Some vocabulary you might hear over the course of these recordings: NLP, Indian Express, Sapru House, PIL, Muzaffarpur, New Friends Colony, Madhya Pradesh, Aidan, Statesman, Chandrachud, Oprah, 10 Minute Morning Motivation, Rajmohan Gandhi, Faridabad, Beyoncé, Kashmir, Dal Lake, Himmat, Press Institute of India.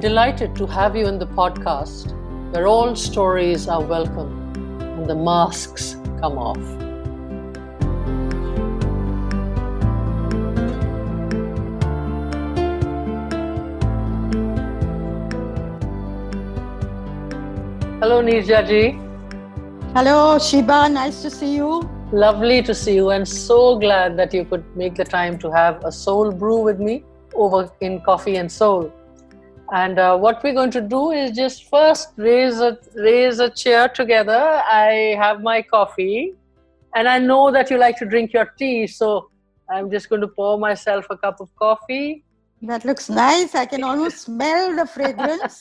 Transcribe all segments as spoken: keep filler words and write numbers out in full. delighted to have you in the podcast where all stories are welcome and the masks come off. Hello, Neerja ji. Hello, Shiba. Nice to see you. Lovely to see you, and so glad that you could make the time to have a soul brew with me over in Coffee and Soul. And uh, what we're going to do is just first raise a raise a chair together. I have my coffee, and I know that you like to drink your tea, so I'm just going to pour myself a cup of coffee. That looks nice. I can almost smell the fragrance.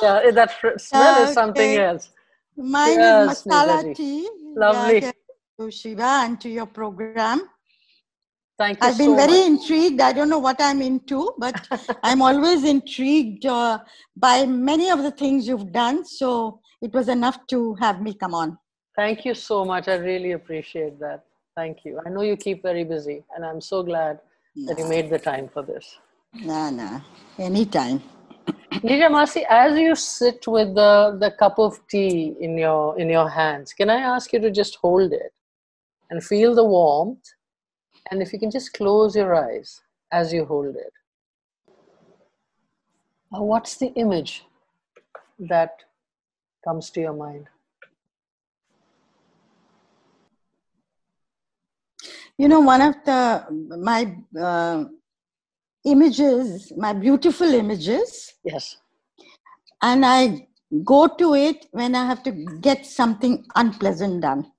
Yeah, that fr- smell okay. is something else. Mine yes, is masala tea. Lovely. Yeah, to Shiva and to your program. Thank you I've been so very much. Intrigued. I don't know what I'm into, but I'm always intrigued uh, by many of the things you've done. So it was enough to have me come on. Thank you so much. I really appreciate that. Thank you. I know you keep very busy, and I'm so glad nah. that you made the time for this. Nah, nah. Anytime. Neerja Masi, as you sit with the, the cup of tea in your in your hands, can I ask you to just hold it and feel the warmth? And if you can just close your eyes as you hold it. Now, what's the image that comes to your mind? You know, one of the, my... Uh, images, my beautiful images. Yes. And I go to it when I have to get something unpleasant done.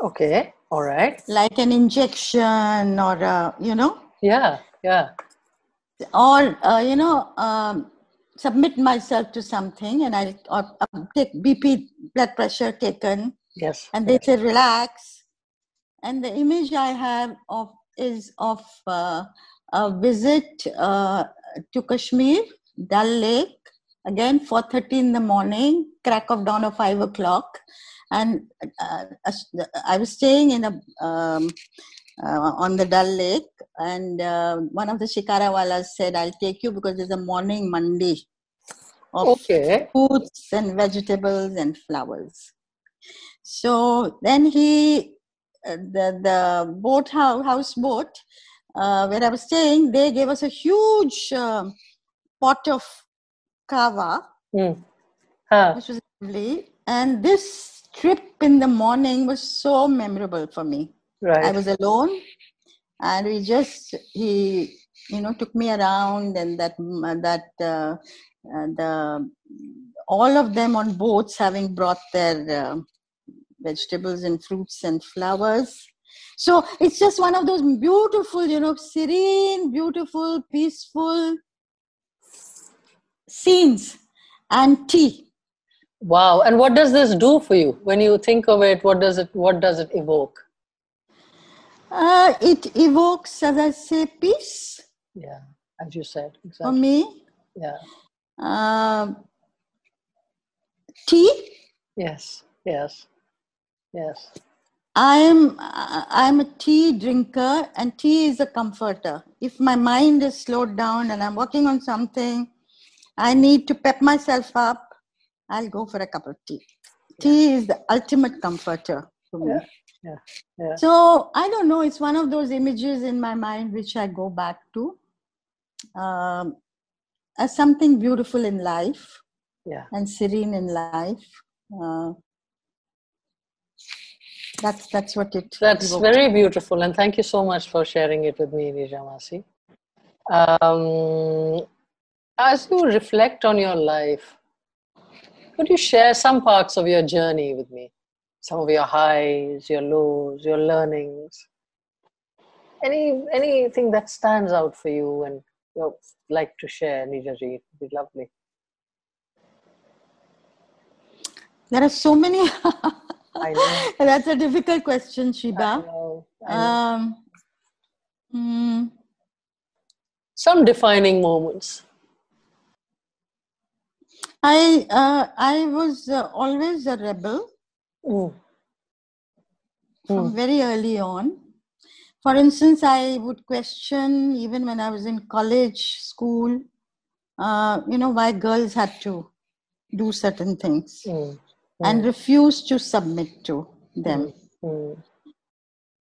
Okay. All right. Like an injection or, a, you know. Yeah. Yeah. Or, uh, you know, um, submit myself to something and I or, or take B P, blood pressure taken. Yes. And they yes. say, relax. And the image I have of is of... Uh, A visit uh, to Kashmir, Dal Lake, again four thirty in the morning, crack of dawn of five o'clock. And uh, I was staying in a um, uh, on the Dal Lake, and uh, one of the shikarawalas said, I'll take you because there's a morning mandi of okay. fruits and vegetables and flowers. So then he, uh, the, the boat house, houseboat, Uh, where I was staying, they gave us a huge uh, pot of kava, mm. huh. which was lovely. And this trip in the morning was so memorable for me. Right. I was alone, and we just he, you know, took me around, and that that uh, the all of them on boats having brought their uh, vegetables and fruits and flowers. So it's just one of those beautiful, you know, serene, beautiful, peaceful scenes and tea. Wow. And what does this do for you? When you think of it, what does it, what does it evoke? Uh, it evokes, as I say, peace. Yeah, as you said. Exactly. For me. Yeah. Uh, tea. Yes, yes, yes. I'm I'm a tea drinker, and tea is a comforter. If my mind is slowed down and I'm working on something, I need to pep myself up, I'll go for a cup of tea. Yeah. Tea is the ultimate comforter for me. Yeah. Yeah. Yeah. So, I don't know, it's one of those images in my mind which I go back to um, as something beautiful in life yeah. and serene in life. Uh, That's that's what it. That's evoked. Very beautiful, and thank you so much for sharing it with me, Neerja Masi. Um, as you reflect on your life, could you share some parts of your journey with me? Some of your highs, your lows, your learnings. Any anything that stands out for you and you'd like to share, Neerja ji, it would be lovely. There are so many. I know. That's a difficult question, Shiba. I know. I know. Um, mm, Some defining moments. I uh, I was uh, always a rebel mm. from mm. very early on. For instance, I would question even when I was in college, school. uh, you know, why girls had to do certain things mm. Mm. and refuse to submit to them. Mm.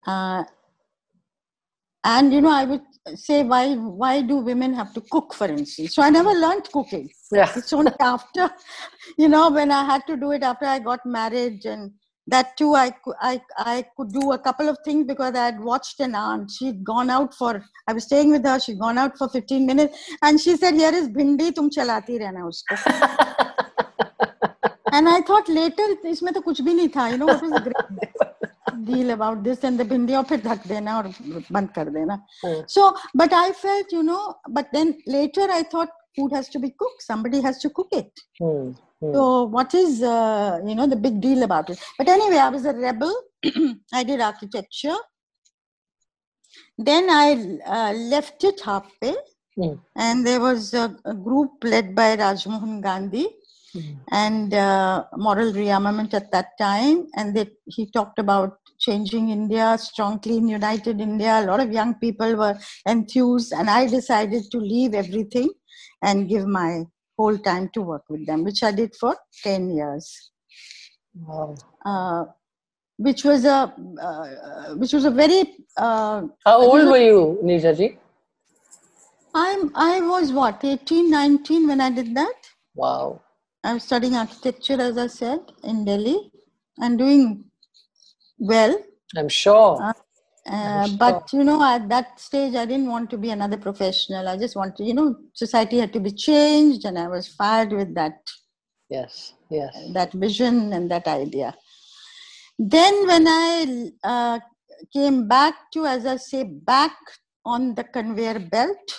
Uh, and, you know, I would say, why why do women have to cook, for instance? So I never learned cooking. Yeah. It's only after, you know, when I had to do it after I got married, and that too, I, I, I could do a couple of things because I had watched an aunt. She'd gone out for, I was staying with her, she'd gone out for fifteen minutes and she said, here is bhindi, tum chalati rehna usko. And I thought later, isme to kuch bhi nahi tha. You know, what was the great deal about this and the bhindi, aur phir dhak dena aur band kar dena. So, but I felt, you know, but then later I thought food has to be cooked. Somebody has to cook it. Hmm. So what is, uh, you know, the big deal about it? But anyway, I was a rebel. I did architecture. Then I uh, left it halfway. Mm. And there was a, a group led by Rajmohan Gandhi mm. and uh, moral rearmament at that time. And they, he talked about changing India, strong, clean, united India. A lot of young people were enthused. And I decided to leave everything and give my whole time to work with them, which I did for ten years. Wow. Uh, which was a, uh, which was a very... Uh, How old were you, Nisha ji? I'm, I was what, eighteen, nineteen when I did that. Wow. I was studying architecture, as I said, in Delhi and doing well. I'm sure. Uh, Uh, but, you know, at that stage, I didn't want to be another professional. I just wanted, you know, society had to be changed, and I was fired with that. Yes, yes. Uh, that vision and that idea. Then when I uh, came back to, as I say, back on the conveyor belt,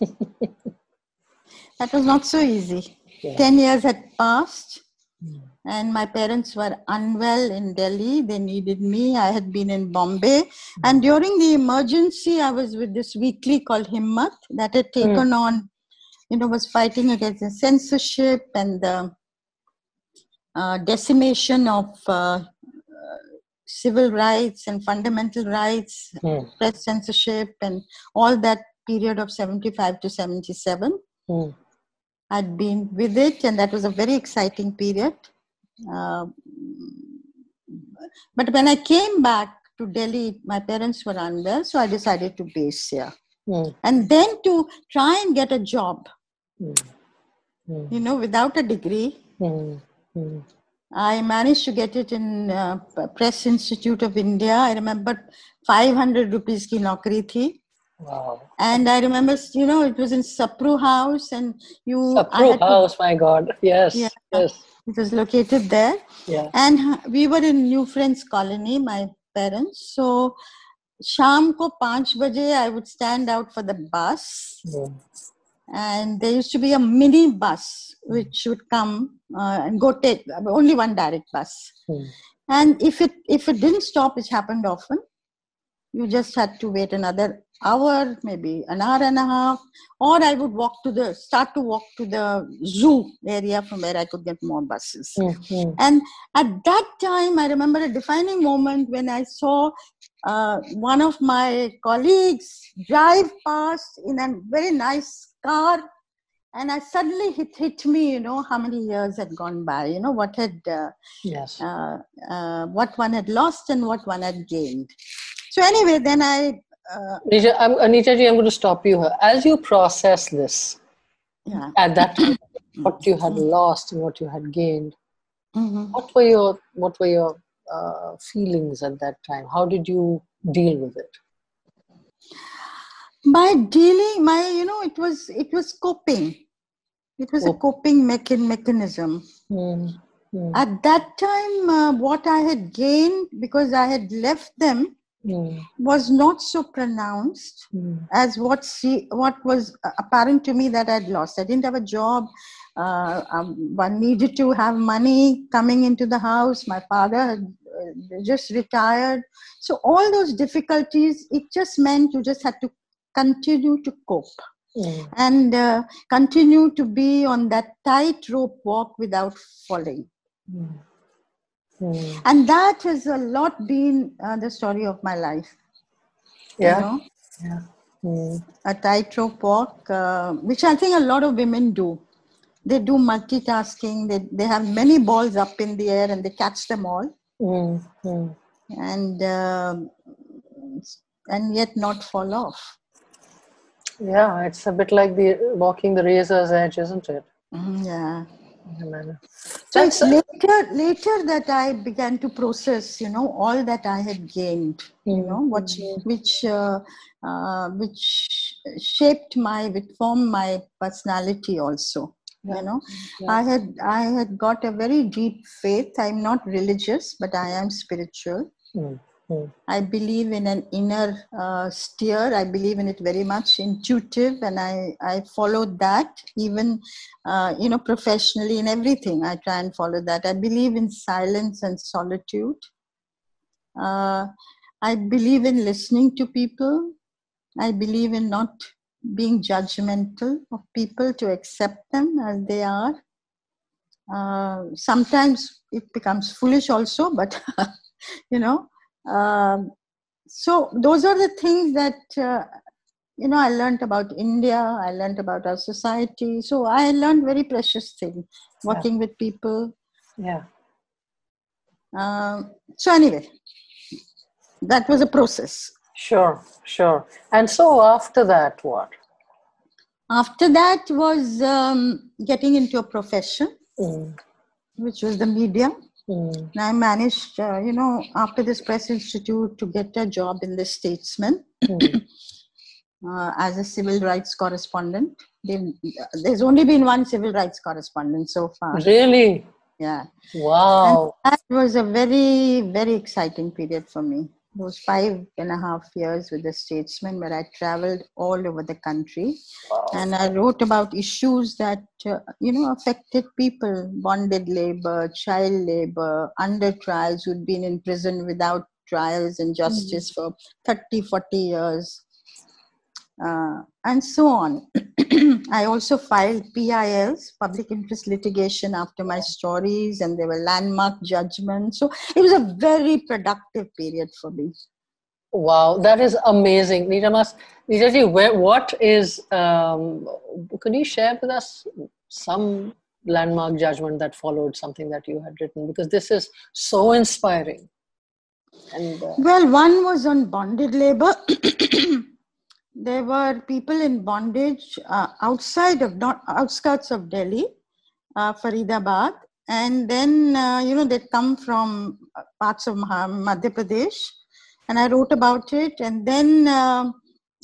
that was not so easy. Yeah. Ten years had passed. Mm. And my parents were unwell in Delhi. They needed me. I had been in Bombay. Mm. And during the emergency, I was with this weekly called Himmat that had taken mm. on, you know, was fighting against the censorship and the uh, decimation of uh, civil rights and fundamental rights, mm. press censorship and all that period of seventy-five to seventy-seven. Mm. I'd been with it, and that was a very exciting period. Uh, but when I came back to Delhi, my parents were unwell, so I decided to base here. Mm. And then to try and get a job, mm. Mm. you know, without a degree. Mm. Mm. I managed to get it in uh, Press Institute of India. I remember five hundred rupees ki naukri thi. Wow. And I remember, you know, it was in Sapru House and you... Sapru House, to, my God. Yes, yeah, yes. It was located there. Yeah. And we were in New Friends Colony, my parents. So, sham ko five baje, I would stand out for the bus. Yeah. And there used to be a mini bus which would come uh, and go take, only one direct bus. Hmm. And if it, if it didn't stop, which happened often, you just had to wait another hour, maybe an hour and a half, or I would walk to the, start to walk to the zoo area from where I could get more buses. Mm-hmm. And at that time, I remember a defining moment when I saw uh, one of my colleagues drive past in a very nice car, and I suddenly hit, hit me, you know, how many years had gone by, you know, what had, uh, yes. uh, uh, what one had lost and what one had gained. So anyway, then I... Uh, Nisha, I'm, Nisha ji, I'm going to stop you here. As you process this, yeah. at that time, what you had lost and what you had gained, mm-hmm. what were your what were your uh, feelings at that time? How did you deal with it? My dealing, my you know, it was it was coping. It was oh. a coping mechan mechanism. Mm-hmm. At that time, uh, what I had gained because I had left them. Mm. was not so pronounced mm. as what see, what was apparent to me that I'd lost. I didn't have a job. Uh, um, one needed to have money coming into the house. My father had uh, just retired. So all those difficulties, it just meant you just had to continue to cope mm. and uh, continue to be on that tightrope walk without falling. Mm. Mm. And that has a lot been uh, the story of my life. Yeah. You know? Yeah. Mm. A tightrope walk, uh, which I think a lot of women do. They do multitasking. They, they have many balls up in the air and they catch them all. Mm. Mm. And, uh, and yet not fall off. Yeah, it's a bit like the walking the razor's edge, isn't it? Mm, yeah. So it's later, later that I began to process, you know, all that I had gained, you know, what, which uh, uh, which shaped my, which formed my personality also. You know, yeah. I had I had got a very deep faith. I'm not religious, but I am spiritual. Mm. Mm. I believe in an inner uh, steer. I believe in it very much, intuitive, and I, I followed that even, uh, you know, professionally in everything. I try and follow that. I believe in silence and solitude. Uh, I believe in listening to people. I believe in not being judgmental of people, to accept them as they are. Uh, sometimes it becomes foolish also, but, you know, Um, so those are the things that, uh, you know, I learned about India, I learned about our society. So I learned very precious thing, working yeah. with people. Yeah. Um, so anyway, that was a process. Sure, sure. And so after that, what? After that was um, getting into a profession, mm. which was the media. Mm. And I managed, uh, you know, after this Press Institute, to get a job in the Statesman mm. uh, as a civil rights correspondent. They've, there's only been one civil rights correspondent so far. Really? Yeah. Wow. And that was a very, very exciting period for me. Those five and a half years with the Statesman, where I traveled all over the country. Wow. And I wrote about issues that, uh, you know, affected people, bonded labor, child labor, under trials who'd been in prison without trials and justice mm-hmm. for thirty, forty years, uh, and so on. I also filed P I Ls, public interest litigation, after my stories, and there were landmark judgments. So it was a very productive period for me. Wow, that is amazing. Neeja ji, what is, um, can you share with us some landmark judgment that followed something that you had written? Because this is so inspiring. And, uh, well, one was on bonded labor. There were people in bondage uh, outside of, not outskirts of Delhi, uh, Faridabad. And then, uh, you know, they'd come from parts of Madhya Pradesh. And I wrote about it. And then uh,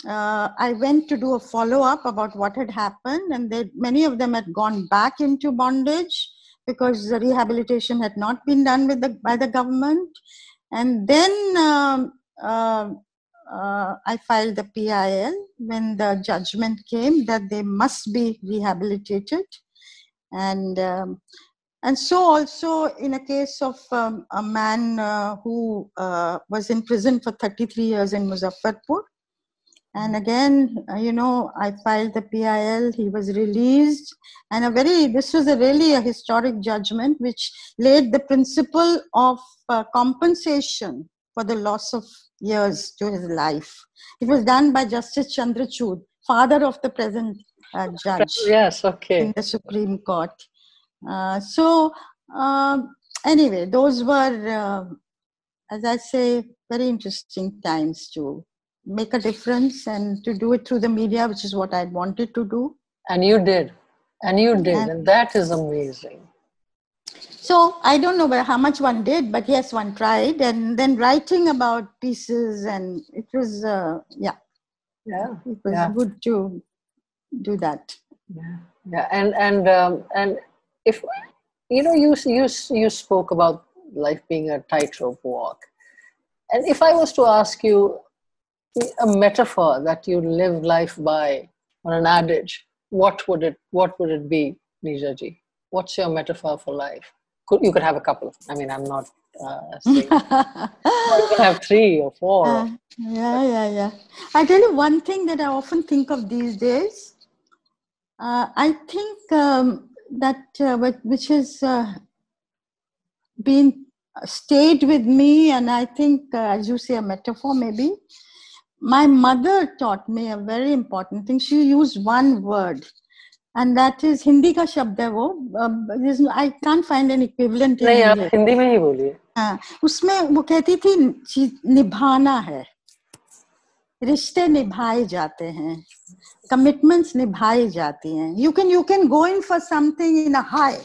uh, I went to do a follow-up about what had happened. And they, many of them had gone back into bondage because the rehabilitation had not been done with the, by the government. And then... Uh, uh, Uh, I filed the P I L when the judgment came that they must be rehabilitated. And um, and so also in a case of um, a man uh, who uh, was in prison for thirty-three years in Muzaffarpur. And again, uh, you know, I filed the P I L, he was released. And a very, this was a really a historic judgment which laid the principle of uh, compensation for the loss of years to his life. It was done by Justice Chandrachud, father of the present uh, judge. Yes, okay. In the Supreme Court. Uh, so, uh, anyway, those were, uh, as I say, very interesting times to make a difference and to do it through the media, which is what I wanted to do. And you did. And you did. And, and that is amazing. So I don't know how much one did, but yes, one tried. And then writing about pieces, and it was, uh, yeah. Yeah. It was yeah. good to do that. Yeah. Yeah. And, and, um, and if, you know, you, you, you spoke about life being a tightrope walk. And if I was to ask you a metaphor that you live life by, or an adage, what would it, what would it be, Neeja ji? What's your metaphor for life? Could, you could have a couple of, I mean, I'm not uh, saying, you could have three or four. Uh, yeah, yeah, yeah. I tell you one thing that I often think of these days. Uh, I think um, that, uh, which has uh, been, stayed with me, and I think, uh, as you say, a metaphor maybe, My mother taught me a very important thing. She used one word, and that is Hindi ka shabd hai wo. Uh, I can't find an equivalent in Hindi. Nahi, aap Hindi mein hi boliye. Uh, usme wo kehti thi, nibhana hai. Rishte nibhaye jate hain. Commitments nibhaye jati hain. You can, you can go in for something in a high.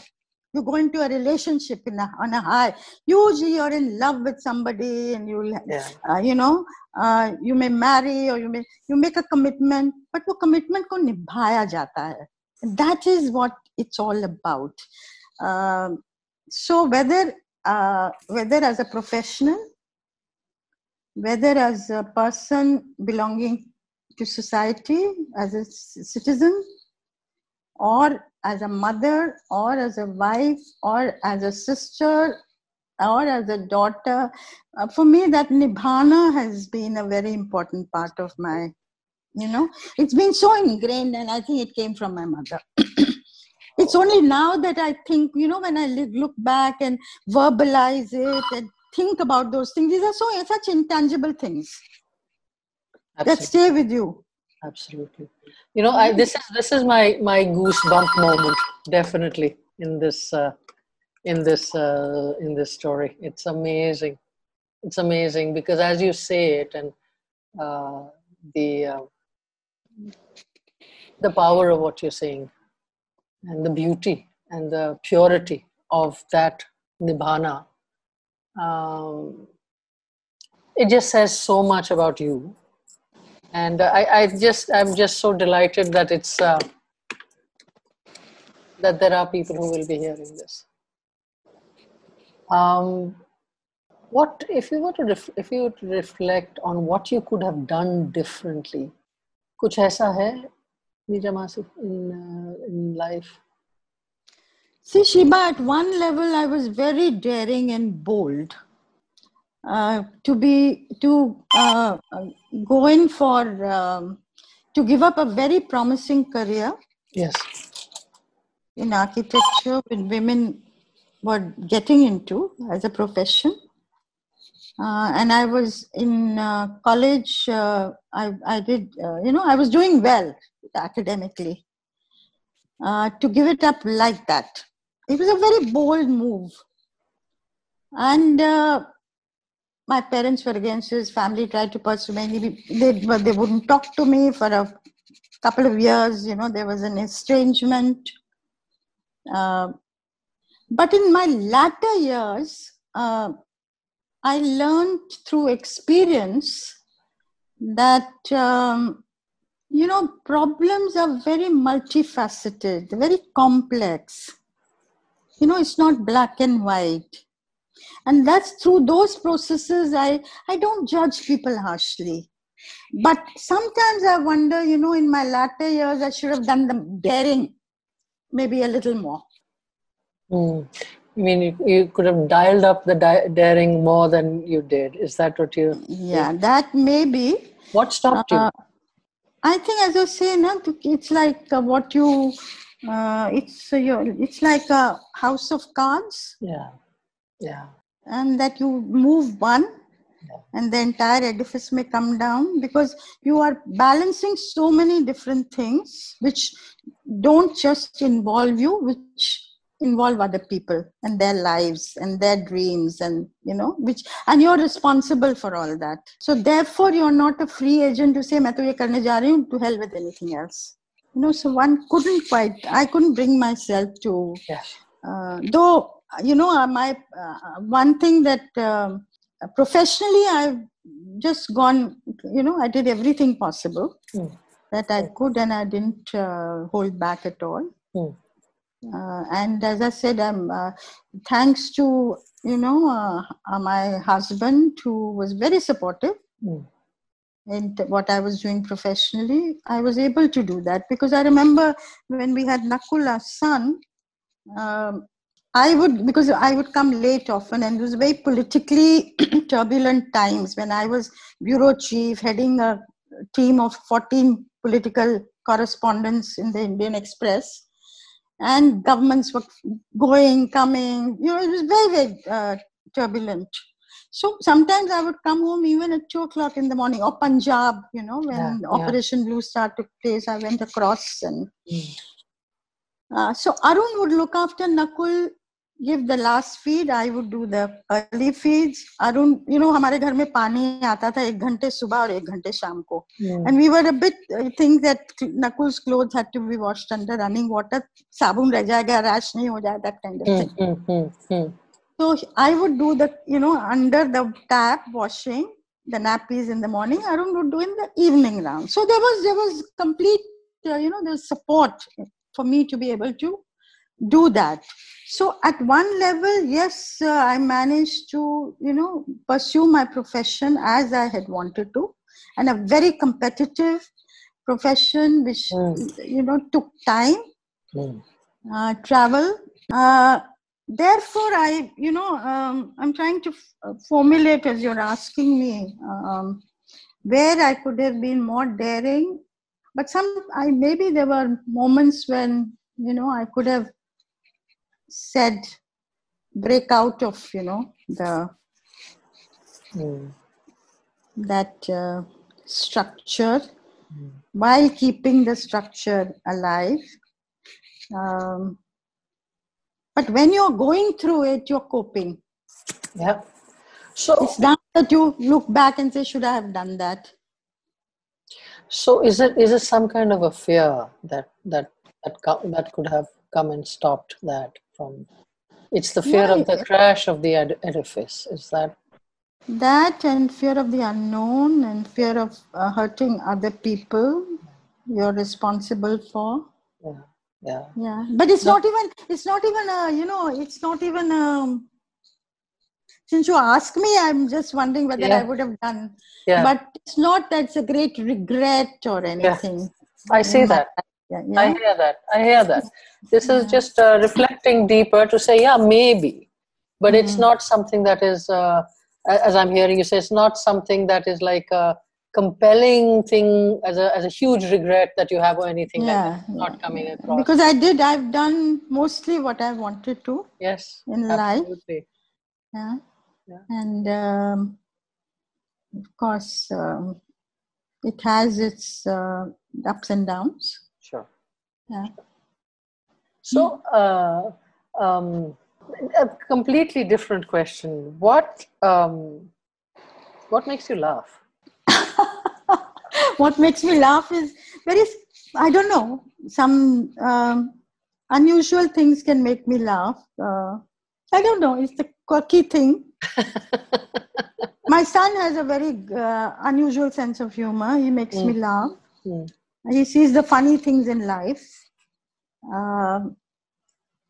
You go into a relationship in a, on a high. Usually you're in love with somebody and you'll, yeah. uh, you know, uh, you may marry or you may, you make a commitment, but wo commitment ko nibhaya jata hai. That is what it's all about. Uh, so whether, uh, whether as a professional, whether as a person belonging to society, as a citizen, or as a mother, or as a wife, or as a sister, or as a daughter. Uh, for me, that nibhana has been a very important part of my, you know, it's been so ingrained, and I think it came from my mother. It's only now that I think, you know, when I look back and verbalize it and think about those things, these are so such intangible things Absolutely. That stay with you. Absolutely. You know, I, this is this is my my goosebump moment, definitely in this uh, in this uh, in this story. It's amazing. It's amazing because as you say it, and uh, the uh, the power of what you're saying, and the beauty and the purity of that nibbana, um, it just says so much about you. And I, I just, I'm just so delighted that it's, uh, that there are people who will be hearing this. Um, what, if you were to, ref, if you were to reflect on what you could have done differently, kuch aisa hai, Neeja Masi, in, uh, in life? See, Shiba, at one level, I was very daring and bold. Uh, to be to uh, go in for um, to give up a very promising career. Yes, in architecture, when women were getting into as a profession, uh, and I was in uh, college. Uh, I I did uh, you know I was doing well academically. Uh, to give it up like that, it was a very bold move, and. Uh, My parents were against it. Family tried to pursue me. They, they wouldn't talk to me for a couple of years. You know, there was an estrangement. Uh, but in my latter years, uh, I learned through experience that, um, you know, problems are very multifaceted, very complex. You know, it's not black and white. And that's through those processes, I, I don't judge people harshly. But sometimes I wonder, you know, in my latter years, I should have done the daring, maybe a little more. Mm. I mean, you, you could have dialed up the di- daring more than you did. Is that what you... Yeah, did? That may be. What stopped uh, you? I think, as you say, no, it's like uh, what you... Uh, it's, uh, your, it's like a house of cards. Yeah. Yeah. And that you move one yeah. and the entire edifice may come down because you are balancing so many different things which don't just involve you, which involve other people and their lives and their dreams and, you know, which, and you're responsible for all that. So therefore you're not a free agent to say, main to ye karne ja rahi hun, to hell with anything else. You know, so one couldn't quite, I couldn't bring myself to, yes. uh, though, you know, uh, my uh, one thing that uh, professionally I've just gone, you know, I did everything possible mm. that I could and I didn't uh, hold back at all. Mm. Uh, and as I said, I'm, uh, thanks to, you know, uh, my husband who was very supportive mm. in t- what I was doing professionally, I was able to do that because I remember when we had Nakula's son, um, I would, because I would come late often and it was very politically turbulent times when I was bureau chief heading a team of fourteen political correspondents in the Indian Express and governments were going, coming, you know, it was very, very uh, turbulent. So sometimes I would come home even at two o'clock in the morning, or Punjab, you know, when yeah, yeah. Operation Blue Star took place, I went across. And mm. uh, so Arun would look after Nakul, give the last feed. I would do the early feeds. Arun, you know, हमारे घर में पानी आता था एक घंटे सुबह और एक घंटे शाम को. And we were a bit uh, think that Nakul's clothes had to be washed under running water. साबुन रह जाएगा, rash नहीं हो जाए, that kind of thing. Mm, mm, mm. So I would do the, you know, under the tap washing, the nappies in the morning. Arun would do in the evening round. So there was, there was complete, uh, you know, there was support for me to be able to do that. So at one level, yes, uh, I managed to, you know, pursue my profession as I had wanted to. And a very competitive profession, which, mm. you know, took time, mm. uh, travel, uh, therefore, I, you know, um, I'm trying to f formulate as you're asking me um, where I could have been more daring. But some, I maybe there were moments when, you know, I could have said, break out of, you know, the mm. that uh, structure mm. while keeping the structure alive. Um, But when you're going through it, you're coping. Yeah. So it's not that you look back and say, should I have done that? So is it is it some kind of a fear that that that, that could have come and stopped that from? It's the fear yeah, of the yeah. crash of the edifice. Is that? That and fear of the unknown and fear of uh, hurting other people you're responsible for. Yeah. Yeah. Yeah. But it's no. not even, it's not even, a, you know, it's not even, a, since you ask me, I'm just wondering whether yeah. I would have done. Yeah. But it's not that's a great regret or anything. Yeah. I see yeah. that. Yeah. Yeah. I hear that. I hear that. This yeah. is just uh, reflecting deeper to say, yeah, maybe. But mm. it's not something that is, uh, as I'm hearing you say, it's not something that is like a compelling thing as a as a huge regret that you have or anything yeah, like that yeah, not coming yeah. across. Because I did, I've done mostly what I wanted to. Yes, in absolutely. Life. Yeah. yeah. And um, of course, um, it has its uh, ups and downs. Sure. Yeah. Sure. So, uh, um, a completely different question. What um, what makes you laugh? What makes me laugh is very, I don't know, some um, unusual things can make me laugh. Uh, I don't know, it's the quirky thing. My son has a very uh, unusual sense of humor. He makes mm. me laugh. Mm. He sees the funny things in life. Uh,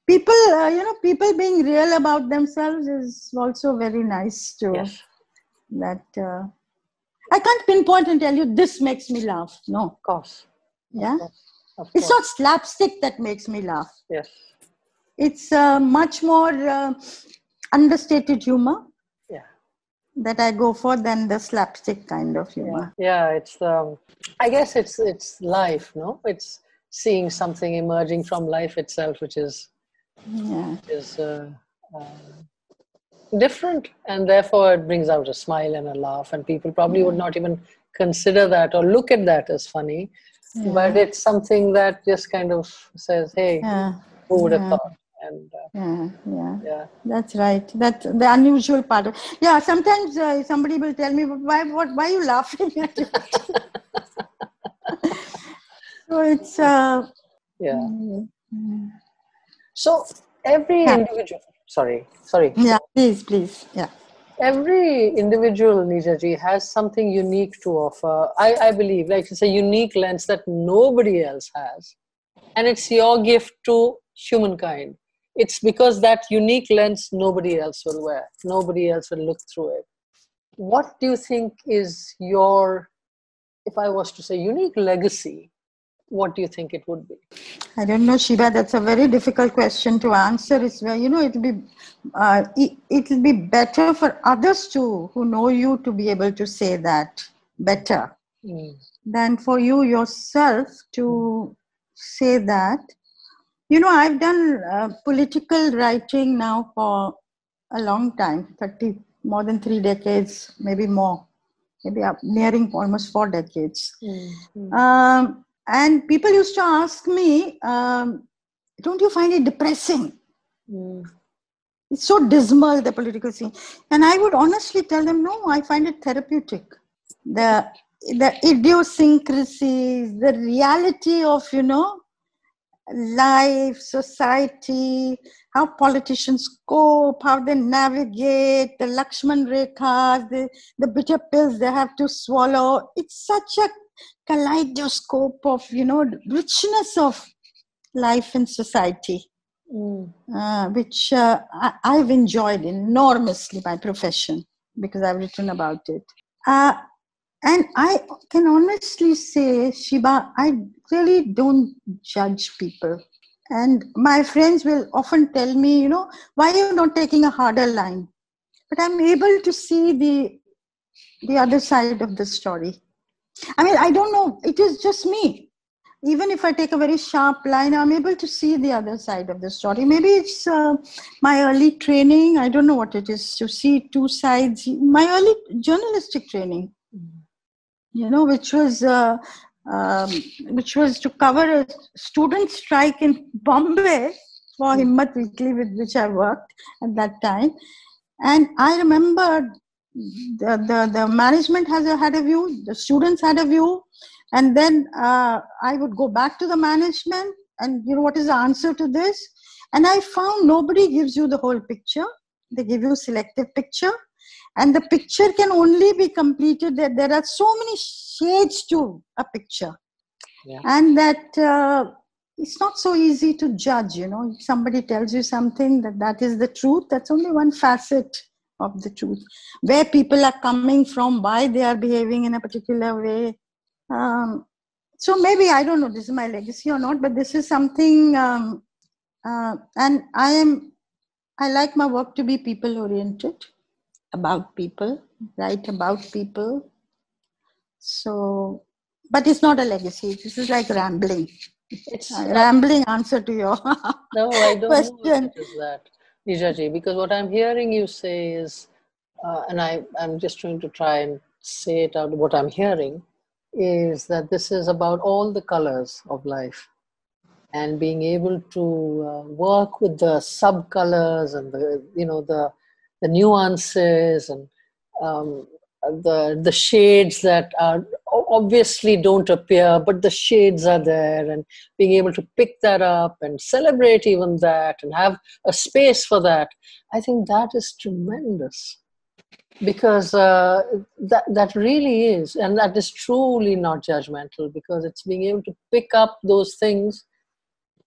people, uh, you know, people being real about themselves is also very nice too. Yes. That... Uh, I can't pinpoint and tell you, this makes me laugh. No. Of course. Yeah? Of course. Of course. It's not slapstick that makes me laugh. Yes. It's uh, much more uh, understated humor yeah. that I go for than the slapstick kind of humor. Yeah, yeah it's, um, I guess it's, it's life, no? It's seeing something emerging from life itself, which is, yeah. which is uh, uh, different, and therefore it brings out a smile and a laugh, and people probably mm. would not even consider that or look at that as funny yeah. but it's something that just kind of says, hey yeah. who would yeah. have thought. And uh, yeah. yeah yeah that's right, that's the unusual part of, yeah sometimes uh, somebody will tell me, why what why are you laughing at it? So it's uh yeah mm. so every yeah. individual Sorry, sorry. Yeah, please, please. Yeah. Every individual, Neejaji, has something unique to offer. I, I believe, like it's a unique lens that nobody else has. And it's your gift to humankind. It's because that unique lens nobody else will wear. Nobody else will look through it. What do you think is your, if I was to say, unique legacy? What do you think it would be? I don't know, Shiva. That's a very difficult question to answer. It's where, you know, it'll be, uh, it, it'll be better for others too, who know you, to be able to say that better mm. than for you yourself to mm. say that. You know, I've done uh, political writing now for a long time, thirty more than three decades, maybe more, maybe up, nearing almost four decades. Mm-hmm. Um, and people used to ask me, um, don't you find it depressing? Mm. It's so dismal, the political scene. And I would honestly tell them, no, I find it therapeutic. The, the idiosyncrasies, the reality of, you know, life, society, how politicians cope, how they navigate, the Lakshman Rekhas, the, the bitter pills they have to swallow. It's such a kaleidoscope of, you know, richness of life in society, mm. uh, which uh, I, I've enjoyed enormously my profession because I've written about it. Uh, and I can honestly say, Shiba, I really don't judge people. And my friends will often tell me, you know, why are you not taking a harder line? But I'm able to see the the other side of the story. I mean, I don't know. It is just me. Even if I take a very sharp line, I'm able to see the other side of the story. Maybe it's uh, my early training. I don't know what it is to see two sides. My early journalistic training, you know, which was uh, um, which was to cover a student strike in Bombay for Himmat Weekly, with which I worked at that time. And I remember the the, the management has a, had a view, the students had a view. And then uh, I would go back to the management and, you know, what is the answer to this? And I found nobody gives you the whole picture. They give you a selective picture. And the picture can only be completed that there are so many shades to a picture. Yeah. And that uh, it's not so easy to judge, you know. If somebody tells you something that that is the truth, that's only one facet of the truth. Where people are coming from, why they are behaving in a particular way. Um, so maybe, I don't know, this is my legacy or not, but this is something, um, uh, and I am, I like my work to be people oriented, about people, write about people. So, but it's not a legacy. This is like rambling. It's a rambling answer to your no, I don't question. Know what it is that, Nishaji, because what I'm hearing you say is, uh, and I, I'm just trying to try and say it out, what I'm hearing, is that this is about all the colors of life and being able to uh, work with the sub-colors and the, you know, the the nuances and um, the the shades that are obviously don't appear, but the shades are there, and being able to pick that up and celebrate even that and have a space for that. I think that is tremendous. Because uh, that, that really is, and that is truly not judgmental, because it's being able to pick up those things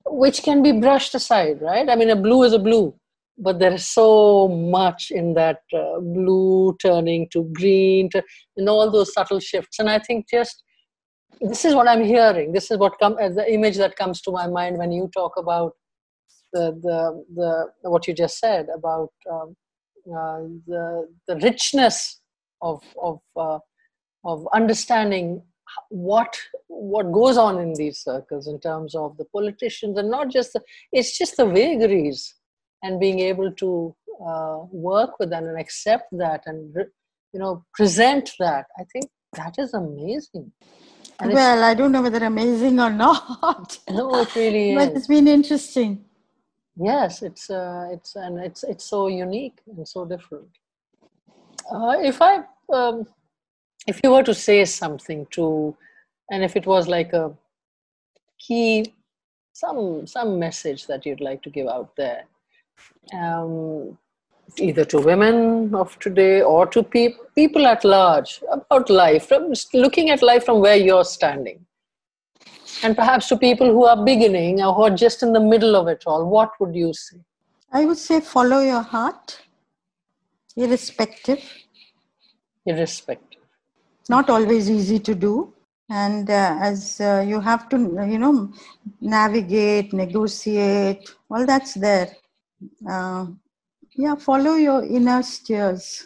which can be brushed aside, right? I mean, a blue is a blue, but there is so much in that uh, blue turning to green, to, and all those subtle shifts. And I think just, this is what I'm hearing. This is what come, uh, the image that comes to my mind when you talk about the, the, the what you just said about... Um, Uh, the the richness of of uh, of understanding what what goes on in these circles in terms of the politicians, and not just the, it's just the vagaries, and being able to uh, work with them and accept that and, you know, present that. I think that is amazing. And well, I don't know whether amazing or not. No, it really is. But it's been interesting. Yes, it's uh, it's and it's it's so unique and so different. Uh, if I um, if you were to say something to, and if it was like a key, some some message that you'd like to give out there, um, either to women of today or to pe- people at large about life, from looking at life from where you're standing. And perhaps to people who are beginning or who are just in the middle of it all, what would you say? I would say follow your heart, irrespective. Irrespective. Not always easy to do. And uh, as uh, you have to, you know, navigate, negotiate, all that's there. Uh, yeah, follow your inner steers,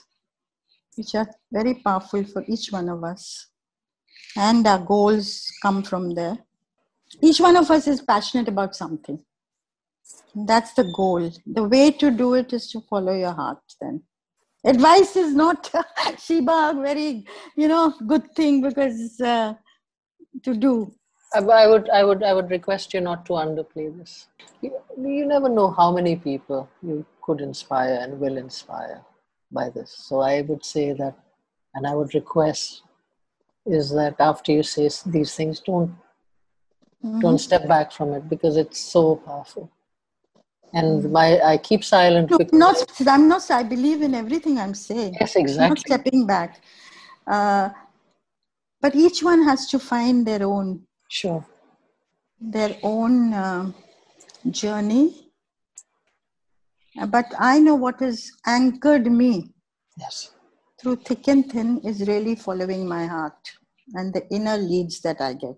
which are very powerful for each one of us. And our goals come from there. Each one of us is passionate about something. That's the goal. The way to do it is to follow your heart then. advice is not, Sheba, a very, you know, good thing because uh, to do. I would, I would, I would request you not to underplay this. You, you never know how many people you could inspire and will inspire by this. So I would say that, and I would request is that after you say these things, don't, mm-hmm. don't step back from it because it's so powerful. And my, I keep silent. No, not, I'm not, I believe in everything I'm saying. Yes, exactly. I'm not stepping back. Uh, but each one has to find their own. Sure. Their own uh, journey. But I know what has anchored me. Yes. Through thick and thin is really following my heart and the inner leads that I get.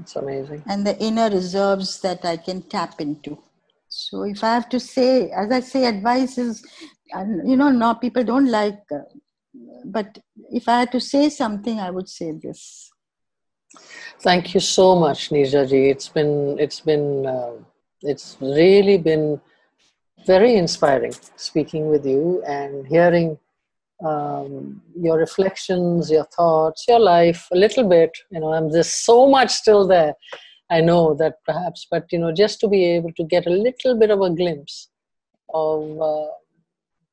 It's amazing. And the inner reserves that I can tap into. So if I have to say, as I say, advice is, you know, no, people don't like, uh, but if I had to say something, I would say this. Thank you so much, Neeja ji. It's been, it's been, uh, it's really been very inspiring speaking with you and hearing um, your reflections, your thoughts, your life a little bit. You know, I'm there's so much still there. I know that perhaps, but you know, just to be able to get a little bit of a glimpse of uh,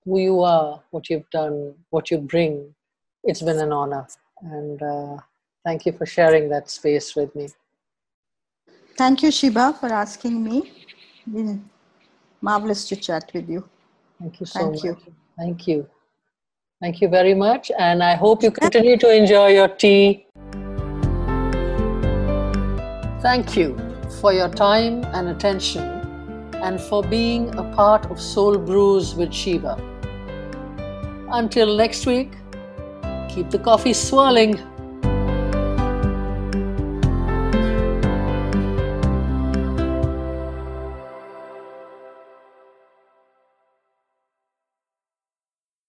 who you are, what you've done, what you bring, it's been an honor. And uh, thank you for sharing that space with me. Thank you, Sheba, for asking me. It's been marvelous to chat with you. Thank you so thank much. You. Thank you. Thank you very much. And I hope you continue to enjoy your tea. Thank you for your time and attention and for being a part of Soul Brews with Shiva. Until next week, keep the coffee swirling.